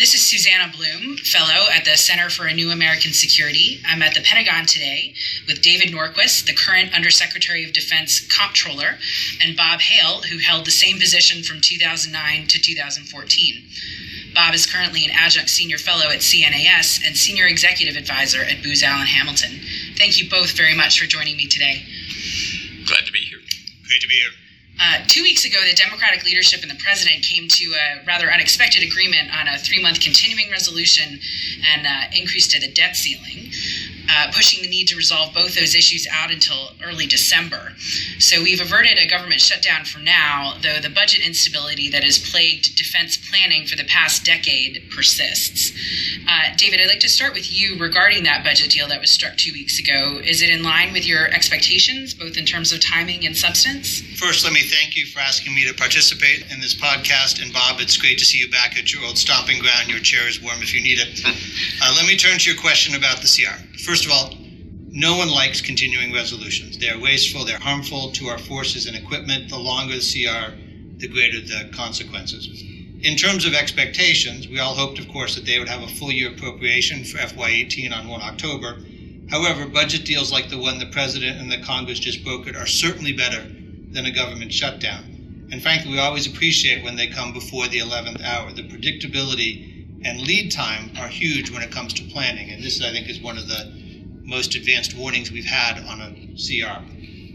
This is Susanna Bloom, fellow at the Center for a New American Security. I'm at the Pentagon today with David Norquist, the current Undersecretary of Defense Comptroller, and Bob Hale, who held the same position from 2009 to 2014. Bob is currently an adjunct senior fellow at CNAS and senior executive advisor at Booz Allen Hamilton. Thank you both very much for joining me today. Glad to be here. Great to be here. 2 weeks ago, the Democratic leadership and the president came to a rather unexpected agreement on a 3-month continuing resolution and increase to the debt ceiling, pushing the need to resolve both those issues out until early December. So we've averted a government shutdown for now, though the budget instability that has plagued defense planning for the past decade persists. David, I'd like to start with you regarding that budget deal that was struck 2 weeks ago. Is it in line with your expectations, both in terms of timing and substance? First, let me thank you for asking me to participate in this podcast. And Bob, it's great to see you back at your old stomping ground. Your chair is warm if you need it. Let me turn to your question about the CR. First of all, no one likes continuing resolutions. They're wasteful, they're harmful to our forces and equipment. The longer the CR, the greater the consequences. In terms of expectations, we all hoped, of course, that they would have a full year appropriation for FY18 on 1 October. However, budget deals like the one the President and the Congress just brokered are certainly better than a government shutdown. And frankly, we always appreciate when they come before the 11th hour. The predictability and lead time are huge when it comes to planning. And this, I think, is one of the most advanced warnings we've had on a CR.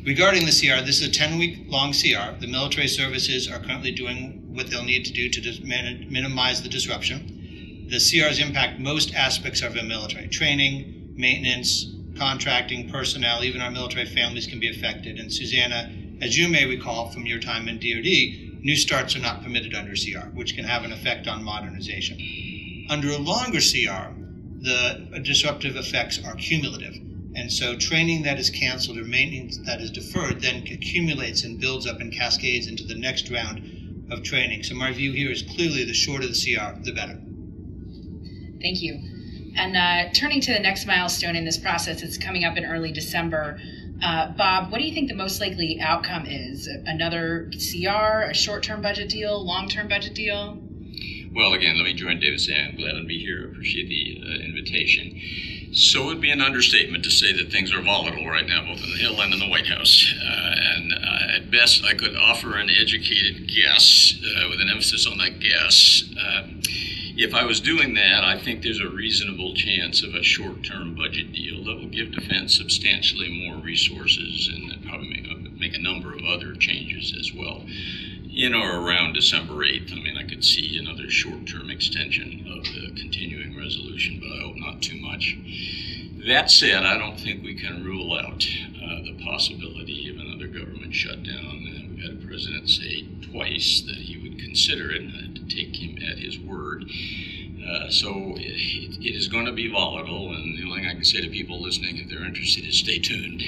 Regarding the CR, this is a 10-week long CR. The military services are currently doing what they'll need to do to minimize the disruption. The CRs impact most aspects of our military. Training, maintenance, contracting, personnel, even our military families can be affected. And Susanna, as you may recall from your time in DoD, new starts are not permitted under CR, which can have an effect on modernization. Under a longer CR, the disruptive effects are cumulative. And so training that is canceled or maintenance that is deferred then accumulates and builds up and cascades into the next round of training. So my view here is clearly the shorter the CR, the better. Thank you. And turning to the next milestone in this process, it's coming up in early December. Bob, what do you think the most likely outcome is? Another CR, a short-term budget deal, long-term budget deal? Well, again, let me join David saying I'm glad to be here. I appreciate the invitation. So it would be an understatement to say that things are volatile right now, both in the Hill and in the White House. And at best, I could offer an educated guess with an emphasis on that guess. If I was doing that, I think there's a reasonable chance of a short-term budget deal that will give defense substantially more resources and probably make a number of other changes as well. In or around December 8th, I mean, I could see another short-term extension of the continuing resolution, but I hope not too much. That said, I don't think we can rule out the possibility of another government shutdown. And we had a president say twice that he would consider it, and I had to take him at his word. So it is going to be volatile, and the only thing I can say to people listening, if they're interested, is stay tuned,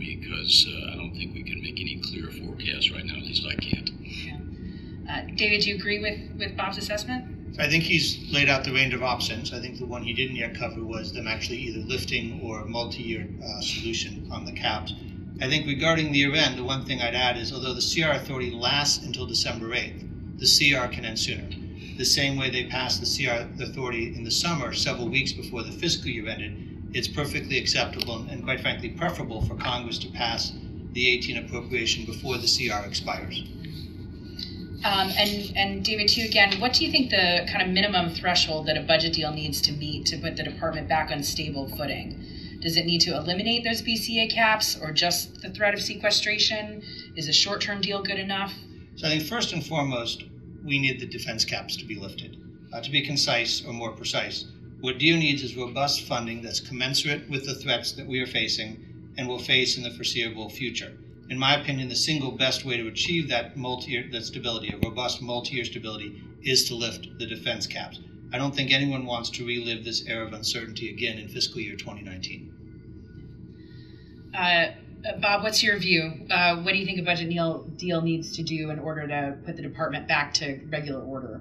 because I don't think we can make any clear forecast right now, at least I can't. Yeah. David, do you agree with Bob's assessment? I think he's laid out the range of options. I think the one he didn't yet cover was them actually either lifting or multi-year solution on the caps. I think regarding the year end, the one thing I'd add is, although the CR authority lasts until December 8th, the CR can end sooner. The same way they passed the CR authority in the summer, several weeks before the fiscal year ended, it's perfectly acceptable and quite frankly preferable for Congress to pass the 18 appropriation before the CR expires. And David, to you again, what do you think the kind of minimum threshold that a budget deal needs to meet to put the department back on stable footing? Does it need to eliminate those BCA caps or just the threat of sequestration? Is a short-term deal good enough? So I think first and foremost, we need the defense caps to be lifted. To be concise or more precise, what DO needs is robust funding that's commensurate with the threats that we are facing and will face in the foreseeable future. In my opinion, the single best way to achieve that stability, a robust multi-year stability, is to lift the defense caps. I don't think anyone wants to relive this era of uncertainty again in fiscal year 2019. Bob, what's your view? What do you think a budget deal needs to do in order to put the department back to regular order?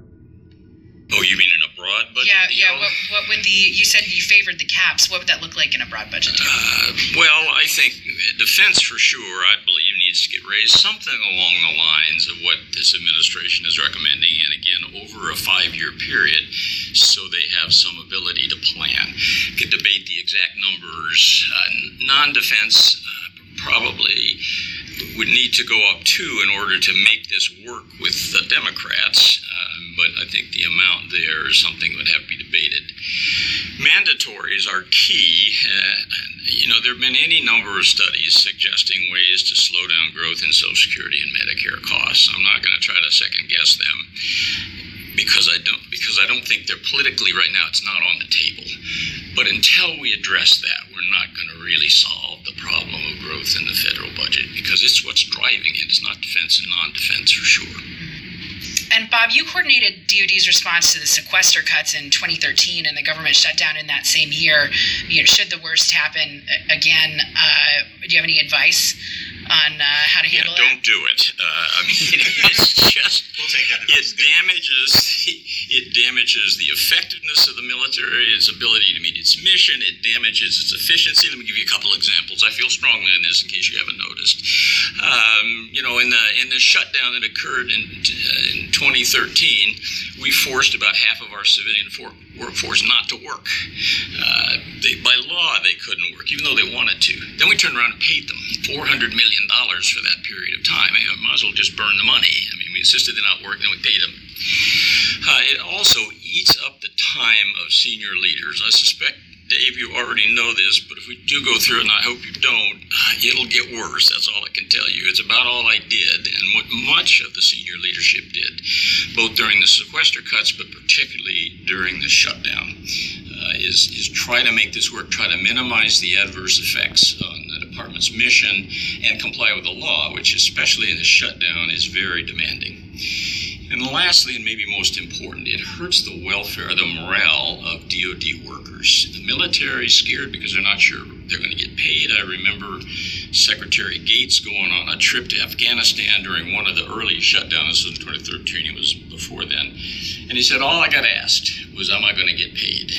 Oh, you mean in a broad budget deal? Yeah. What would you said you favored the caps. What would that look like in a broad budget deal? Well, I think defense for sure, I believe, needs to get raised something along the lines of what this administration is recommending, and again, over a 5-year period, so exact numbers. Non-defense probably would need to go up too in order to make this work with the Democrats, but I think the amount there is something that would have to be debated. Mandatories are key. There have been any number of studies suggesting ways to slow down growth in Social Security and Medicare costs. I'm not going to try to second guess them, because I don't think they're politically right now. It's not on the table. But until we address that, we're not going to really solve the problem of growth in the federal budget, because it's what's driving it. It's not defense and non-defense for sure. And Bob, you coordinated DOD's response to the sequester cuts in 2013 and the government shutdown in that same year. Should the worst happen again, do you have any advice on how to handle it? Don't do it. It's just, it damages the effectiveness of the military, its ability to meet its mission. It damages its efficiency. Let me give you a couple examples. I feel strongly on this in case you haven't noticed. In the shutdown that occurred in 2013, we forced about half of our civilian workforce not to work. By law, they couldn't work, even though they wanted to. Then we turned around and paid them $400 million for that period of time. I might as well just burn the money. We insisted they not work, and then we paid them. It also eats up the time of senior leaders. I suspect, Dave, you already know this, but if we do go through it, and I hope you don't, it'll get worse. That's all I can tell you. It's about all I did and what much of the senior leadership did, both during the sequester cuts, but particularly during the shutdown, is try to make this work, try to minimize the adverse effects on the department's mission and comply with the law, which especially in the shutdown is very demanding. And lastly, and maybe most important, it hurts the welfare, the morale of DOD workers. The military is scared because they're not sure they're going to get paid. I remember Secretary Gates going on a trip to Afghanistan during one of the early shutdowns in 2013. It was before then. And he said, all I got asked was, am I going to get paid?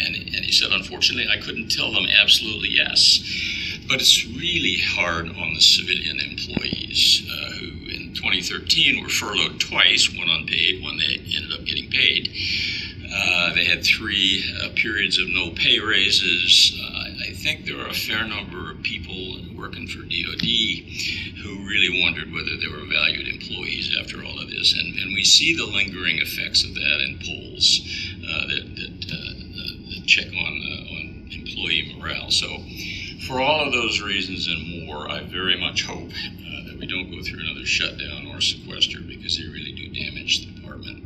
And he said, unfortunately, I couldn't tell them absolutely yes. But it's really hard on the civilian employees who, 2013 were furloughed twice, one unpaid, one they ended up getting paid. They had three periods of no pay raises. I think there are a fair number of people working for DOD who really wondered whether they were valued employees after all of this. And we see the lingering effects of that in polls that check on employee morale. So for all of those reasons and more, I very much hope we don't go through another shutdown or sequester, because they really do damage the department.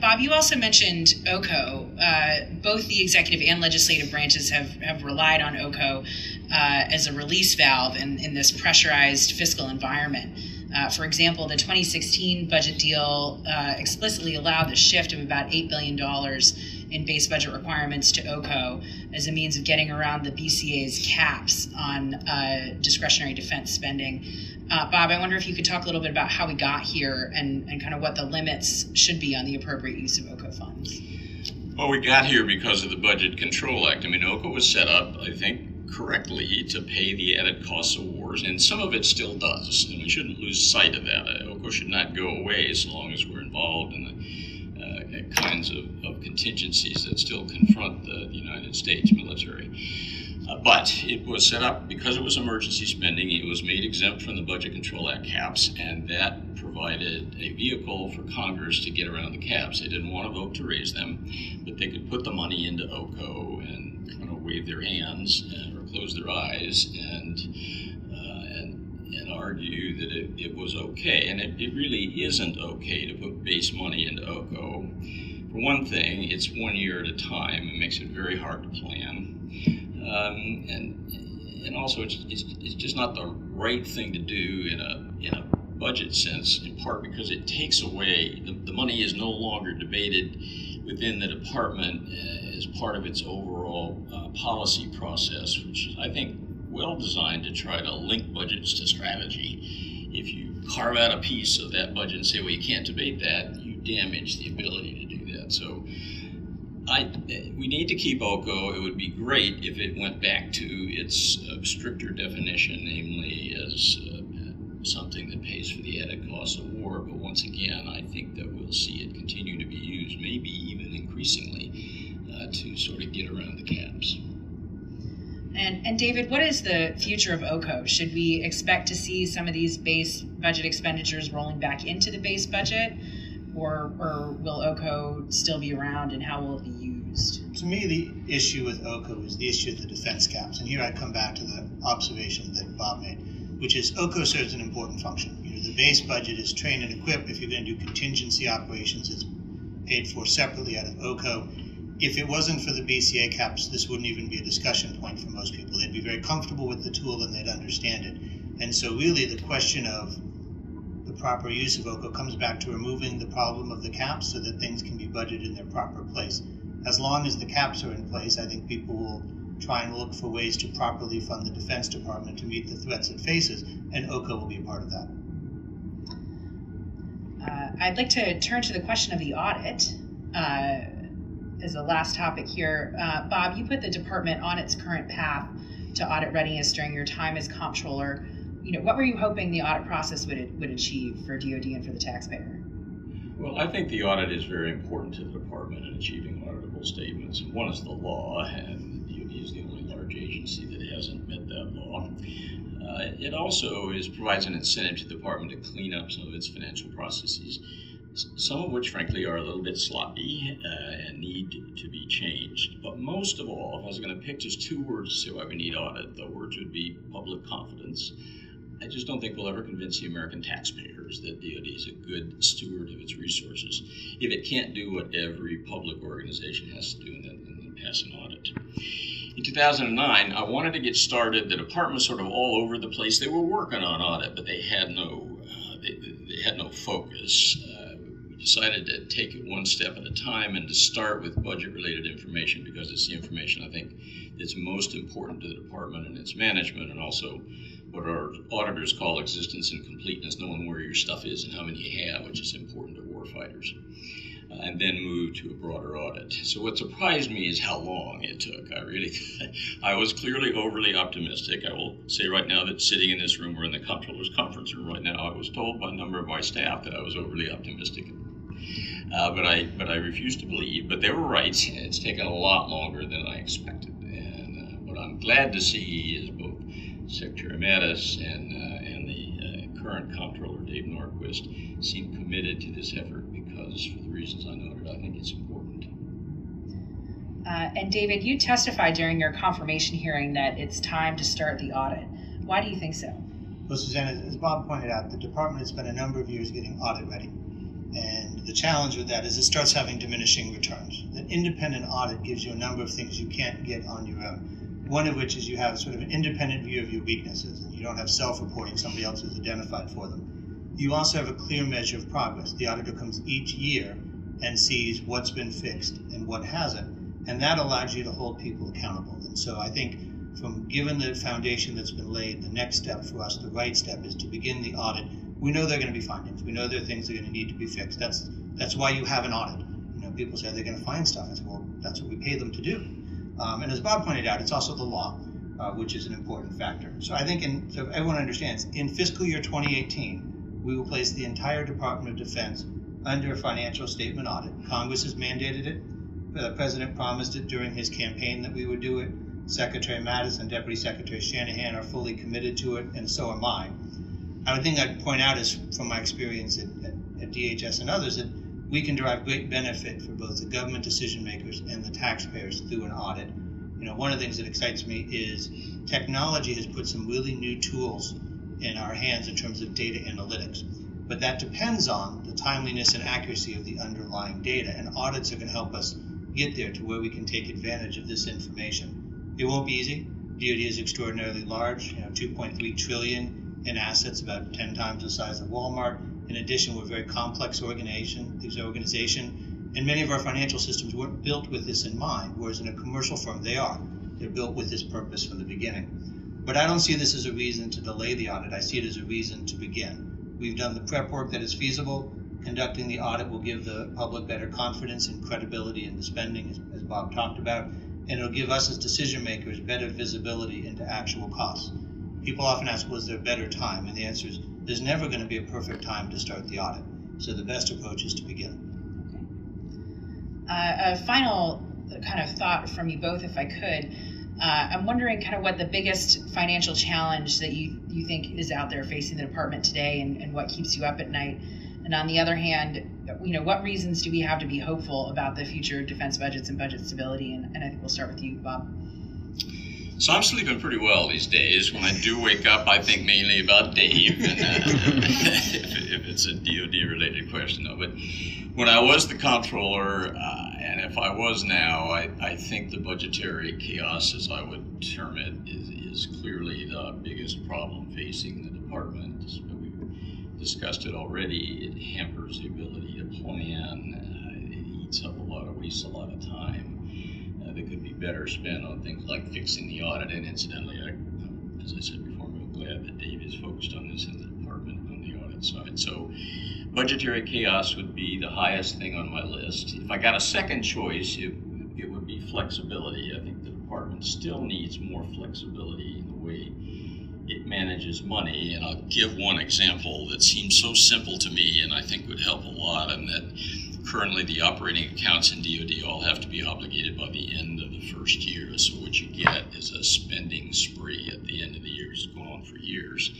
Bob, you also mentioned OCO. Both the executive and legislative branches have relied on OCO as a release valve in this pressurized fiscal environment. For example, the 2016 budget deal explicitly allowed the shift of about $8 billion in base budget requirements to OCO as a means of getting around the BCA's caps on discretionary defense spending. Bob, I wonder if you could talk a little bit about how we got here and kind of what the limits should be on the appropriate use of OCO funds. Well, we got here because of the Budget Control Act. OCO was set up, I think, correctly to pay the added costs of wars, and some of it still does, and we shouldn't lose sight of that. OCO should not go away as long as we're involved in the kinds of contingencies that still confront the United States military. But it was set up because it was emergency spending. It was made exempt from the Budget Control Act caps, and that provided a vehicle for Congress to get around the caps. They didn't want to vote to raise them, but they could put the money into OCO and kind of wave their hands or close their eyes and argue that it was okay. And it really isn't okay to put base money into OCO. For one thing, it's 1 year at a time. It makes it very hard to plan. And also, it's just not the right thing to do in a budget sense, in part because it takes away, the money is no longer debated within the department as part of its overall policy process, which is, I think, well designed to try to link budgets to strategy. If you carve out a piece of that budget and say, well, you can't debate that, you damage the ability to do that. So we need to keep OCO. It would be great if it went back to its stricter definition, namely as something that pays for the added cost of war. But once again, I think that we'll see it continue to be used, maybe even increasingly, to sort of get around the caps. And David, what is the future of OCO? Should we expect to see some of these base budget expenditures rolling back into the base budget, or will OCO still be around, and how will it be used? To me, the issue with OCO is the issue of the defense caps, and here I come back to the observation that Bob made, which is OCO serves an important function. You know, the base budget is trained and equipped. If you're going to do contingency operations, it's paid for separately out of OCO. If it wasn't for the BCA caps, this wouldn't even be a discussion point for most people. They'd be very comfortable with the tool and they'd understand it. And so really the question of the proper use of OCO comes back to removing the problem of the caps so that things can be budgeted in their proper place. As long as the caps are in place, I think people will try and look for ways to properly fund the Defense Department to meet the threats it faces, and OCO will be a part of that. I'd like to turn to the question of the audit. As a last topic here, Bob, you put the department on its current path to audit readiness during your time as comptroller. You know, what were you hoping the audit process would achieve for DOD and for the taxpayer? Well, I think the audit is very important to the department in achieving auditable statements. One is the law, and DOD is the only large agency that hasn't met that law. It also provides an incentive to the department to clean up some of its financial processes, some of which, frankly, are a little bit sloppy and need to be changed. But most of all, if I was going to pick just two words to say why we need audit, the words would be public confidence. I just don't think we'll ever convince the American taxpayers that DOD is a good steward of its resources if it can't do what every public organization has to do and then pass an audit. In 2009, I wanted to get started. The department was sort of all over the place. They were working on audit, but they had no focus. Decided to take it one step at a time and to start with budget-related information because it's the information I think that's most important to the department and its management, and also what our auditors call existence and completeness, knowing where your stuff is and how many you have, which is important to warfighters, and then move to a broader audit. So what surprised me is how long it took. I was clearly overly optimistic. I will say right now that sitting in this room, we're in the comptroller's conference room right now, I was told by a number of my staff that I was overly optimistic. But I refuse to believe. But they were right. It's taken a lot longer than I expected. And what I'm glad to see is both Secretary Mattis and the current comptroller, Dave Norquist, seem committed to this effort because, for the reasons I noted, I think it's important. And David, you testified during your confirmation hearing that it's time to start the audit. Why do you think so? Well, Susanna, as Bob pointed out, the department has spent a number of years getting audit ready. And the challenge with that is it starts having diminishing returns. An independent audit gives you a number of things you can't get on your own, one of which is you have sort of an independent view of your weaknesses, and you don't have self-reporting. Somebody else has identified for them. You also have a clear measure of progress. The auditor comes each year and sees what's been fixed and what hasn't, and that allows you to hold people accountable. And so I think given the foundation that's been laid, the next step for us, the right step, is to begin the audit. We know there are going to be findings. We know there are things that are going to need to be fixed. That's why you have an audit. You know, people say they're going to find stuff. I say, well, that's what we pay them to do. And as Bob pointed out, it's also the law, which is an important factor. So I think, so everyone understands, in fiscal year 2018, we will place the entire Department of Defense under a financial statement audit. Congress has mandated it. The President promised it during his campaign that we would do it. Secretary Mattis and Deputy Secretary Shanahan are fully committed to it, and so am I. Another thing I'd point out is, from my experience at DHS and others, that we can derive great benefit for both the government decision makers and the taxpayers through an audit. You know, one of the things that excites me is technology has put some really new tools in our hands in terms of data analytics, but that depends on the timeliness and accuracy of the underlying data, and audits are going to help us get there to where we can take advantage of this information. It won't be easy. DoD is extraordinarily large, you know, $2.3 trillion. in assets, about 10 times the size of Walmart. In addition, we're a very complex organization, and many of our financial systems weren't built with this in mind, whereas in a commercial firm, they are. They're built with this purpose from the beginning. But I don't see this as a reason to delay the audit. I see it as a reason to begin. We've done the prep work that is feasible. Conducting the audit will give the public better confidence and credibility in the spending, as Bob talked about, and it'll give us as decision makers better visibility into actual costs. People often ask, was there a better time? And the answer is, there's never going to be a perfect time to start the audit. So the best approach is to begin. Okay. A final kind of thought from you both, if I could. I'm wondering kind of what the biggest financial challenge that you think is out there facing the department today, and what keeps you up at night. And on the other hand, you know, what reasons do we have to be hopeful about the future of defense budgets and budget stability? And I think we'll start with you, Bob. So I'm sleeping pretty well these days. When I do wake up, I think mainly about Dave, and, if it's a DOD-related question, though. But when I was the comptroller, and if I was now, I think the budgetary chaos, as I would term it, is clearly the biggest problem facing the department. We've discussed it already. It hampers the ability to plan. It eats up a lot of waste, a lot of time. That could be better spent on things like fixing the audit. And incidentally, as I said before, I'm glad that Dave is focused on this in the department on the audit side. So budgetary chaos would be the highest thing on my list. If I got a second choice, it would be flexibility. I think the department still needs more flexibility in the way it manages money. And I'll give one example that seems so simple to me and I think would help a lot, and that currently, the operating accounts in DOD all have to be obligated by the end of the first year. So what you get is a spending spree at the end of the year. It's going on for years.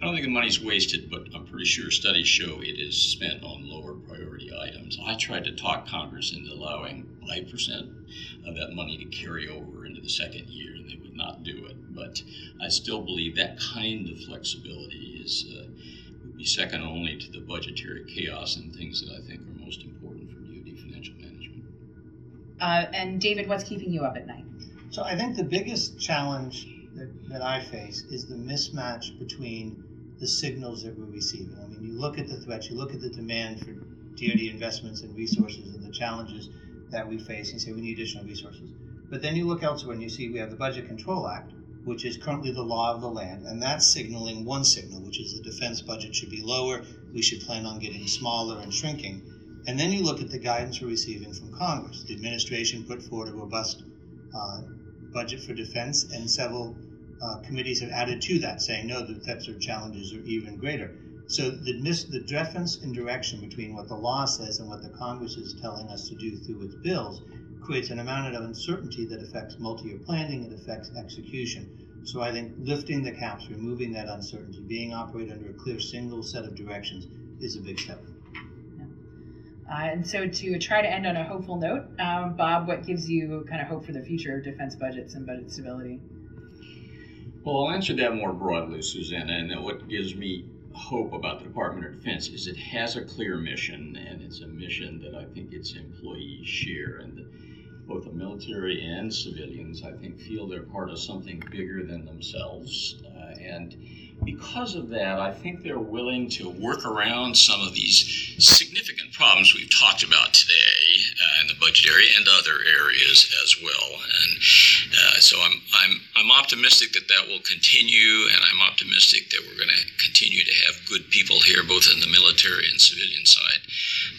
I don't think the money's wasted, but I'm pretty sure studies show it is spent on lower priority items. I tried to talk Congress into allowing 5% of that money to carry over into the second year, and they would not do it. But I still believe that kind of flexibility is would be second only to the budgetary chaos and things that I think are most important for DoD financial management. And David, what's keeping you up at night? So I think the biggest challenge that I face is the mismatch between the signals that we're receiving. I mean, you look at the threats, you look at the demand for DoD investments and resources and the challenges that we face, and say we need additional resources. But then you look elsewhere and you see we have the Budget Control Act, which is currently the law of the land, and that's signaling one signal, which is the defense budget should be lower, we should plan on getting smaller and shrinking. And then you look at the guidance we're receiving from Congress. The administration put forward a robust budget for defense, and several committees have added to that, saying, no, the threats or challenges are even greater. So the difference in direction between what the law says and what the Congress is telling us to do through its bills creates an amount of uncertainty that affects multi-year planning, it affects execution. So I think lifting the caps, removing that uncertainty, being operated under a clear single set of directions is a big step. And so to try to end on a hopeful note, Bob, what gives you kind of hope for the future of defense budgets and budget stability? Well, I'll answer that more broadly, Susanna, and that what gives me hope about the Department of Defense is it has a clear mission, and it's a mission that I think its employees share, and both the military and civilians, I think, feel they're part of something bigger than themselves. And because of that, I think they're willing to work around some of these significant problems we've talked about today in the budget area and other areas as well. And so I'm optimistic that that will continue, and I'm optimistic that we're going to continue to have good people here, both in the military and civilian side,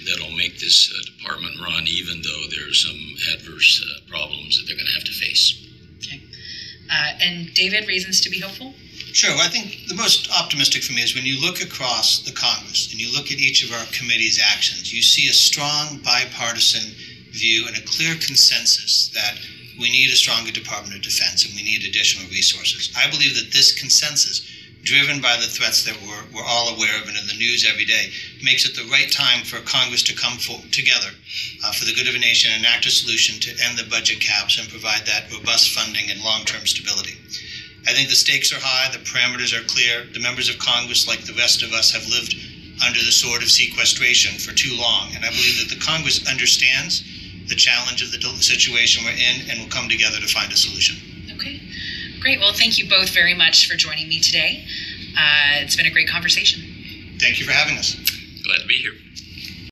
that'll make this department run, even though there are some adverse problems that they're going to have to face. Okay. And David, reasons to be hopeful? Sure. I think the most optimistic for me is when you look across the Congress and you look at each of our committee's actions, you see a strong bipartisan view and a clear consensus that we need a stronger Department of Defense and we need additional resources. I believe that this consensus, driven by the threats that we're all aware of and in the news every day, makes it the right time for Congress to come together for the good of a nation and enact a solution to end the budget caps and provide that robust funding and long-term stability. I think the stakes are high, the parameters are clear. The members of Congress, like the rest of us, have lived under the sword of sequestration for too long. And I believe that the Congress understands the challenge of the situation we're in and will come together to find a solution. Okay. Great. Well, thank you both very much for joining me today. It's been a great conversation. Thank you for having us. Glad to be here.